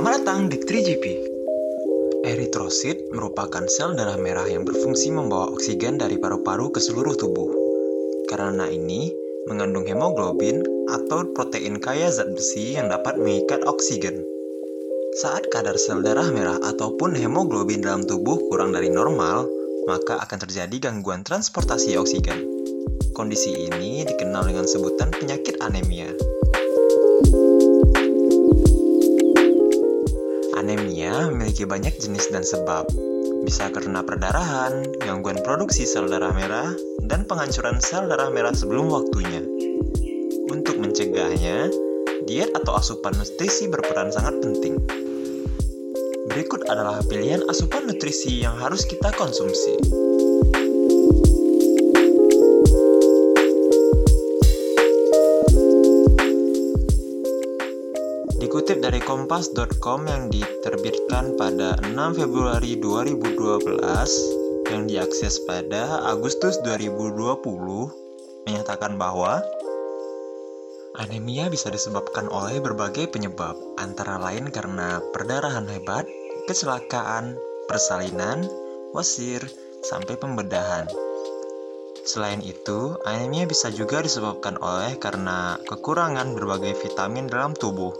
Selamat datang di 3GP. Eritrosit merupakan sel darah merah yang berfungsi membawa oksigen dari paru-paru ke seluruh tubuh. Karena ini mengandung hemoglobin atau protein kaya zat besi yang dapat mengikat oksigen. Saat kadar sel darah merah ataupun hemoglobin dalam tubuh kurang dari normal, maka akan terjadi gangguan transportasi oksigen. Kondisi ini dikenal dengan sebutan penyakit anemia. Anemia memiliki banyak jenis dan sebab. Bisa karena perdarahan, gangguan produksi sel darah merah, dan penghancuran sel darah merah sebelum waktunya. Untuk mencegahnya, diet atau asupan nutrisi berperan sangat penting. Berikut adalah pilihan asupan nutrisi yang harus kita konsumsi. Dikutip dari kompas.com yang diterbitkan pada 6 Februari 2012 yang diakses pada Agustus 2020 menyatakan bahwa anemia bisa disebabkan oleh berbagai penyebab antara lain karena perdarahan hebat, kecelakaan, persalinan, wasir, sampai pembedahan. Selain itu, anemia bisa juga disebabkan oleh karena kekurangan berbagai vitamin dalam tubuh,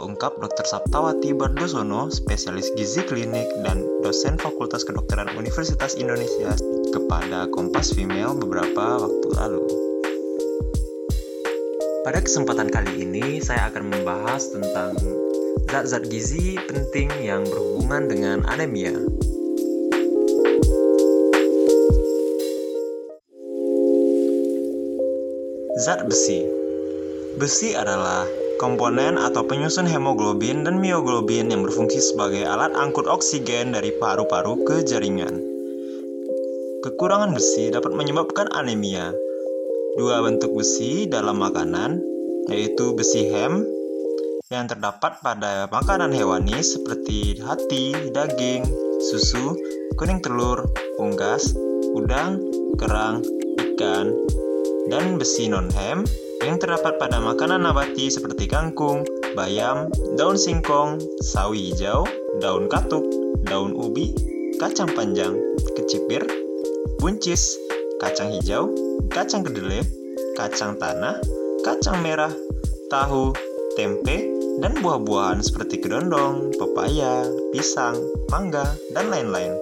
ungkap Dr. Saptawati Bardosono, spesialis gizi klinik dan dosen Fakultas Kedokteran Universitas Indonesia kepada Kompas Female beberapa waktu lalu. Pada kesempatan kali ini, saya akan membahas tentang zat-zat gizi penting yang berhubungan dengan anemia. Zat besi. Besi adalah komponen atau penyusun hemoglobin dan mioglobin yang berfungsi sebagai alat angkut oksigen dari paru-paru ke jaringan. Kekurangan besi dapat menyebabkan anemia. Dua bentuk besi dalam makanan, yaitu besi hem yang terdapat pada makanan hewani seperti hati, daging, susu, kuning telur, unggas, udang, kerang, ikan, dan besi non-hem yang terdapat pada makanan nabati seperti kangkung, bayam, daun singkong, sawi hijau, daun katuk, daun ubi, kacang panjang, kecipir, buncis, kacang hijau, kacang kedelai, kacang tanah, kacang merah, tahu, tempe, dan buah-buahan seperti kedondong, pepaya, pisang, mangga, dan lain-lain.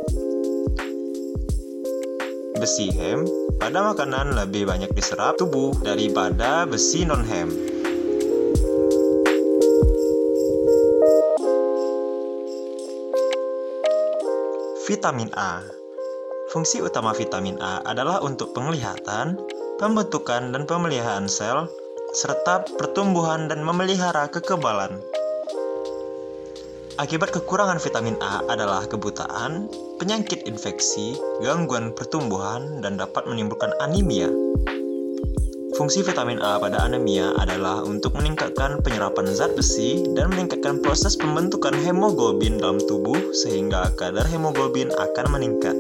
Besi hem pada makanan lebih banyak diserap tubuh daripada besi non-hem. Vitamin A. Fungsi utama vitamin A adalah untuk penglihatan, pembentukan dan pemeliharaan sel, serta pertumbuhan dan memelihara kekebalan. Akibat kekurangan vitamin A adalah kebutaan, penyakit infeksi, gangguan pertumbuhan, dan dapat menimbulkan anemia. Fungsi vitamin A pada anemia adalah untuk meningkatkan penyerapan zat besi dan meningkatkan proses pembentukan hemoglobin dalam tubuh sehingga kadar hemoglobin akan meningkat.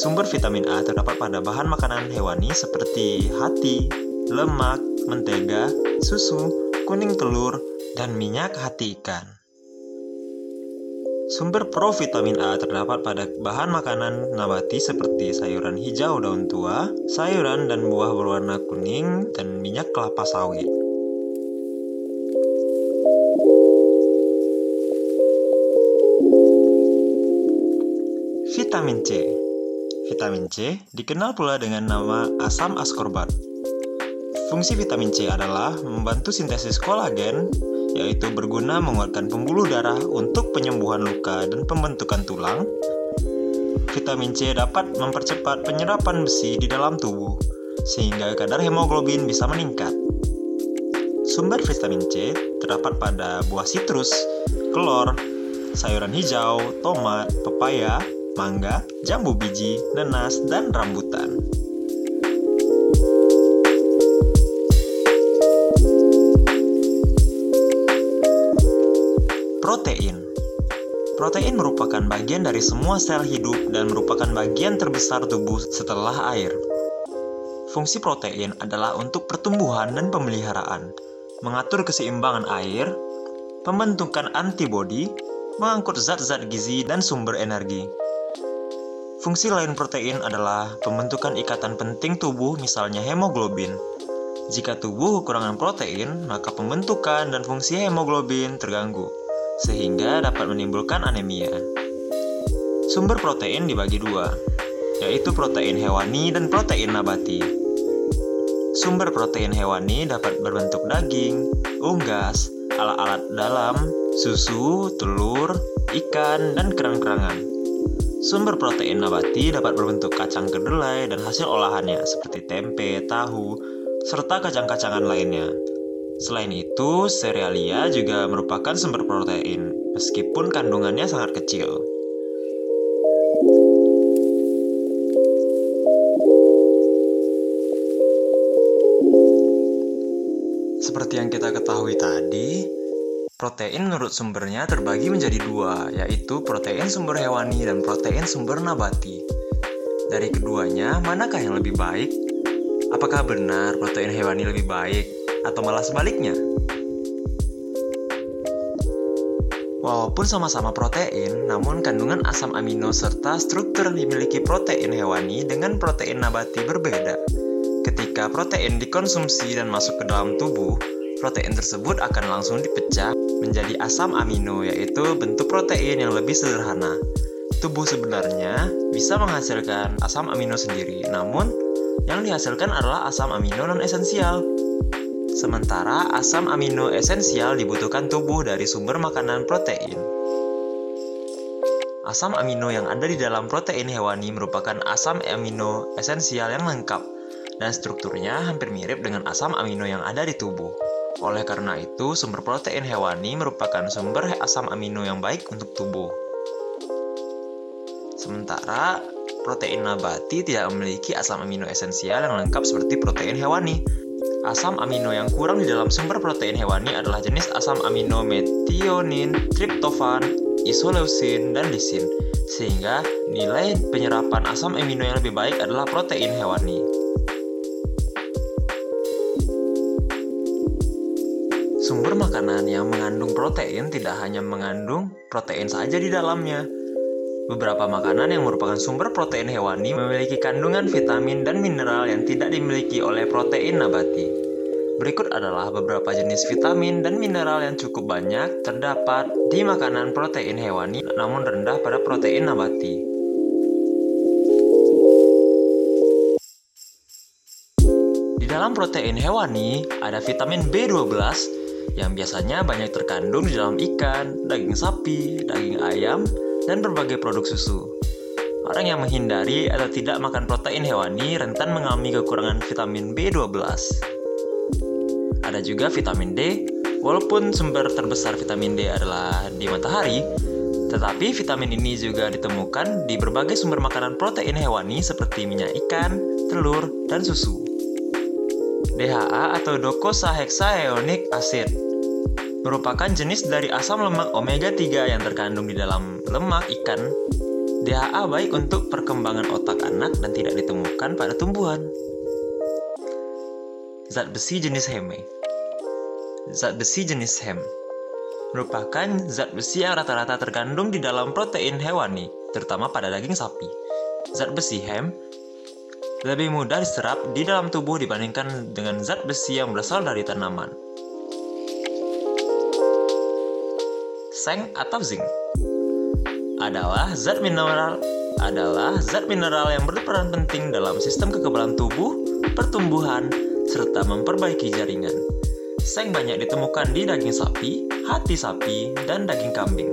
Sumber vitamin A terdapat pada bahan makanan hewani seperti hati, lemak, mentega, susu, kuning telur, dan minyak hati ikan. Sumber provitamin A terdapat pada bahan makanan nabati seperti sayuran hijau daun tua, sayuran dan buah berwarna kuning, dan minyak kelapa sawit. Vitamin C. Vitamin C dikenal pula dengan nama asam askorbat. Fungsi vitamin C adalah membantu sintesis kolagen, yaitu berguna menguatkan pembuluh darah untuk penyembuhan luka dan pembentukan tulang. Vitamin C dapat mempercepat penyerapan besi di dalam tubuh, sehingga kadar hemoglobin bisa meningkat. Sumber vitamin C terdapat pada buah sitrus, kelor, sayuran hijau, tomat, pepaya, mangga, jambu biji, nanas, dan rambutan. Protein. Protein merupakan bagian dari semua sel hidup dan merupakan bagian terbesar tubuh setelah air. Fungsi protein adalah untuk pertumbuhan dan pemeliharaan, mengatur keseimbangan air, pembentukan antibodi, mengangkut zat-zat gizi dan sumber energi. Fungsi lain protein adalah pembentukan ikatan penting tubuh, misalnya hemoglobin. Jika tubuh kekurangan protein, maka pembentukan dan fungsi hemoglobin terganggu, sehingga dapat menimbulkan anemia. Sumber protein dibagi dua, yaitu protein hewani dan protein nabati. Sumber protein hewani dapat berbentuk daging, unggas, alat-alat dalam, susu, telur, ikan, dan kerang-kerangan. Sumber protein nabati dapat berbentuk kacang kedelai dan hasil olahannya seperti tempe, tahu, serta kacang-kacangan lainnya. Selain itu, serealia juga merupakan sumber protein, meskipun kandungannya sangat kecil. Seperti yang kita ketahui tadi, protein menurut sumbernya terbagi menjadi dua, yaitu protein sumber hewani dan protein sumber nabati. Dari keduanya, manakah yang lebih baik? Apakah benar protein hewani lebih baik, atau malah sebaliknya? Walaupun sama-sama protein, namun kandungan asam amino serta struktur yang dimiliki protein hewani dengan protein nabati berbeda. Ketika protein dikonsumsi dan masuk ke dalam tubuh, protein tersebut akan langsung dipecah menjadi asam amino, yaitu bentuk protein yang lebih sederhana. Tubuh sebenarnya bisa menghasilkan asam amino sendiri, namun yang dihasilkan adalah asam amino non-esensial. Sementara asam amino esensial dibutuhkan tubuh dari sumber makanan protein. Asam amino yang ada di dalam protein hewani merupakan asam amino esensial yang lengkap, dan strukturnya hampir mirip dengan asam amino yang ada di tubuh. Oleh karena itu, sumber protein hewani merupakan sumber asam amino yang baik untuk tubuh. Sementara, protein nabati tidak memiliki asam amino esensial yang lengkap seperti protein hewani. Asam amino yang kurang di dalam sumber protein hewani adalah jenis asam amino methionin, triptofan, isoleusin, dan lisin. Sehingga, nilai penyerapan asam amino yang lebih baik adalah protein hewani. Sumber makanan yang mengandung protein tidak hanya mengandung protein saja di dalamnya. Beberapa makanan yang merupakan sumber protein hewani memiliki kandungan vitamin dan mineral yang tidak dimiliki oleh protein nabati. Berikut adalah beberapa jenis vitamin dan mineral yang cukup banyak terdapat di makanan protein hewani namun rendah pada protein nabati. Di dalam protein hewani ada vitamin B12 yang biasanya banyak terkandung di dalam ikan, daging sapi, daging ayam, dan berbagai produk susu. Orang yang menghindari atau tidak makan protein hewani rentan mengalami kekurangan vitamin B12. Ada juga vitamin D, walaupun sumber terbesar vitamin D adalah di matahari, tetapi vitamin ini juga ditemukan di berbagai sumber makanan protein hewani seperti minyak ikan, telur, dan susu. DHA atau dokosaheksaenoik acid merupakan jenis dari asam lemak omega 3 yang terkandung di dalam lemak ikan. DHA baik untuk perkembangan otak anak dan tidak ditemukan pada tumbuhan. Zat besi jenis heme. Zat besi jenis hem merupakan zat besi yang rata-rata terkandung di dalam protein hewani, terutama pada daging sapi. Zat besi hem lebih mudah diserap di dalam tubuh dibandingkan dengan zat besi yang berasal dari tanaman. Seng atau zinc adalah zat mineral yang berperan penting dalam sistem kekebalan tubuh, pertumbuhan, serta memperbaiki jaringan. Seng banyak ditemukan di daging sapi, hati sapi, dan daging kambing.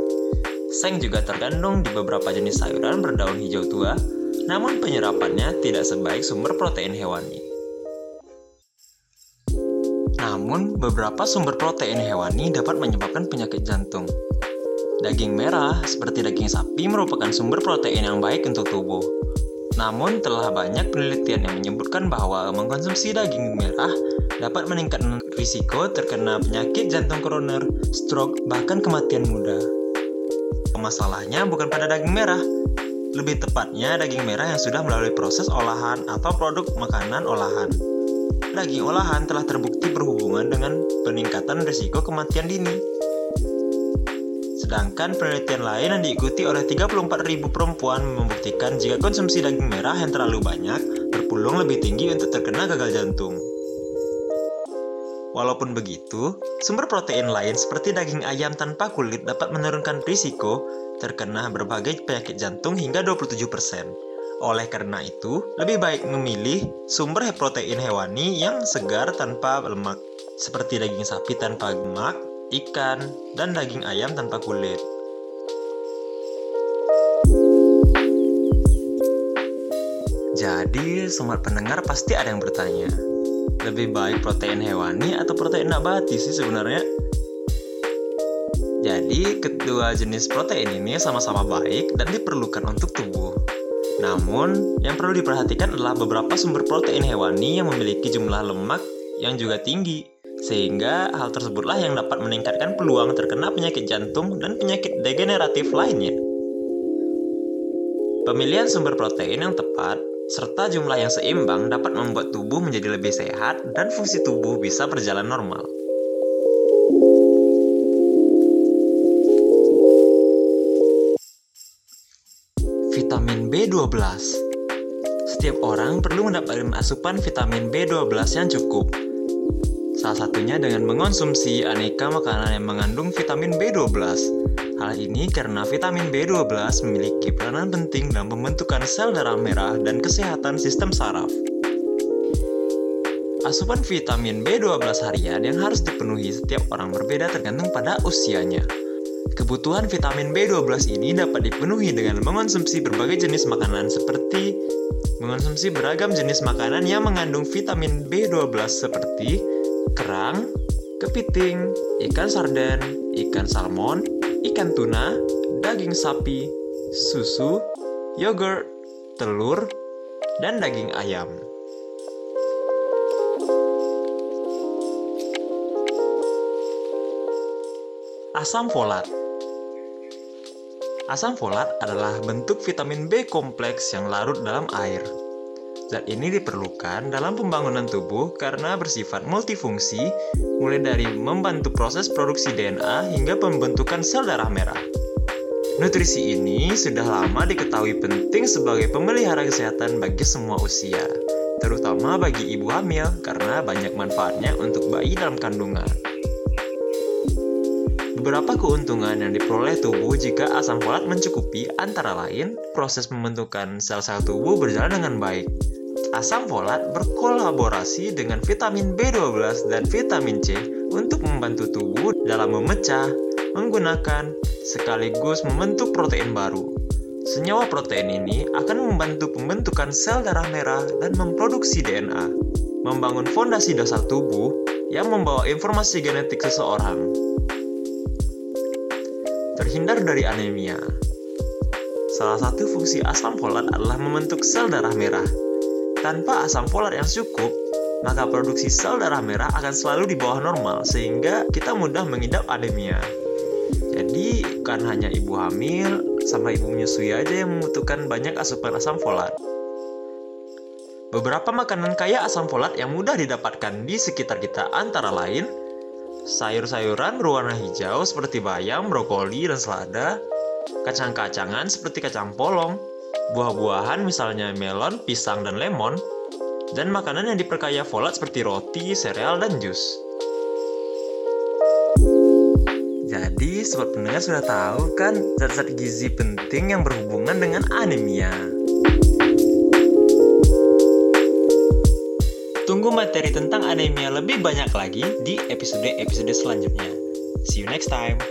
Seng juga terkandung di beberapa jenis sayuran berdaun hijau tua, namun penyerapannya tidak sebaik sumber protein hewani. Namun, beberapa sumber protein hewani dapat menyebabkan penyakit jantung. Daging merah, seperti daging sapi, merupakan sumber protein yang baik untuk tubuh. Namun, telah banyak penelitian yang menyebutkan bahwa mengkonsumsi daging merah dapat meningkatkan risiko terkena penyakit jantung koroner, stroke, bahkan kematian muda. Masalahnya bukan pada daging merah, lebih tepatnya daging merah yang sudah melalui proses olahan atau produk makanan olahan. Daging olahan telah terbukti berhubungan dengan peningkatan risiko kematian dini. Sedangkan penelitian lain yang diikuti oleh 34.000 perempuan membuktikan jika konsumsi daging merah yang terlalu banyak berpeluang lebih tinggi untuk terkena gagal jantung. Walaupun begitu, sumber protein lain seperti daging ayam tanpa kulit dapat menurunkan risiko terkena berbagai penyakit jantung hingga 27%. Oleh karena itu, lebih baik memilih sumber protein hewani yang segar tanpa lemak, seperti daging sapi tanpa lemak, ikan, dan daging ayam tanpa kulit. Jadi, sobat pendengar pasti ada yang bertanya, lebih baik protein hewani atau protein nabati sih sebenarnya? Jadi, kedua jenis protein ini sama-sama baik dan diperlukan untuk tubuh. Namun, yang perlu diperhatikan adalah beberapa sumber protein hewani yang memiliki jumlah lemak yang juga tinggi, sehingga hal tersebutlah yang dapat meningkatkan peluang terkena penyakit jantung dan penyakit degeneratif lainnya. Pemilihan sumber protein yang tepat serta jumlah yang seimbang dapat membuat tubuh menjadi lebih sehat dan fungsi tubuh bisa berjalan normal. Vitamin B12. Setiap orang perlu mendapatkan asupan vitamin B12 yang cukup. Salah satunya dengan mengonsumsi aneka makanan yang mengandung vitamin B12. Hal ini karena vitamin B12 memiliki peranan penting dalam pembentukan sel darah merah dan kesehatan sistem saraf. Asupan vitamin B12 harian yang harus dipenuhi setiap orang berbeda tergantung pada usianya. Kebutuhan vitamin B12 ini dapat dipenuhi dengan mengonsumsi berbagai jenis makanan seperti mengonsumsi beragam jenis makanan yang mengandung vitamin B12 seperti kerang, kepiting, ikan sarden, ikan salmon, ikan tuna, daging sapi, susu, yogurt, telur, dan daging ayam. Asam folat. Asam folat adalah bentuk vitamin B kompleks yang larut dalam air. Zat ini diperlukan dalam pembangunan tubuh karena bersifat multifungsi, mulai dari membantu proses produksi DNA hingga pembentukan sel darah merah. Nutrisi ini sudah lama diketahui penting sebagai pemelihara kesehatan bagi semua usia, terutama bagi ibu hamil karena banyak manfaatnya untuk bayi dalam kandungan. Beberapa keuntungan yang diperoleh tubuh jika asam folat mencukupi antara lain, proses pembentukan sel-sel tubuh berjalan dengan baik. Asam folat berkolaborasi dengan vitamin B12 dan vitamin C untuk membantu tubuh dalam memecah, menggunakan, sekaligus membentuk protein baru. Senyawa protein ini akan membantu pembentukan sel darah merah dan memproduksi DNA, membangun fondasi dasar tubuh yang membawa informasi genetik seseorang. Terhindar dari anemia. Salah satu fungsi asam folat adalah membentuk sel darah merah. Tanpa asam folat yang cukup, maka produksi sel darah merah akan selalu di bawah normal, sehingga kita mudah mengidap anemia. Jadi, bukan hanya ibu hamil sama ibu menyusui aja yang membutuhkan banyak asupan asam folat. Beberapa makanan kaya asam folat yang mudah didapatkan di sekitar kita antara lain, sayur-sayuran berwarna hijau seperti bayam, brokoli, dan selada, kacang-kacangan seperti kacang polong, buah-buahan misalnya melon, pisang, dan lemon, dan makanan yang diperkaya folat seperti roti, sereal, dan jus. Jadi, sobat pendengar sudah tahu kan zat-zat gizi penting yang berhubungan dengan anemia. Tunggu materi tentang anemia lebih banyak lagi di episode-episode selanjutnya. See you next time!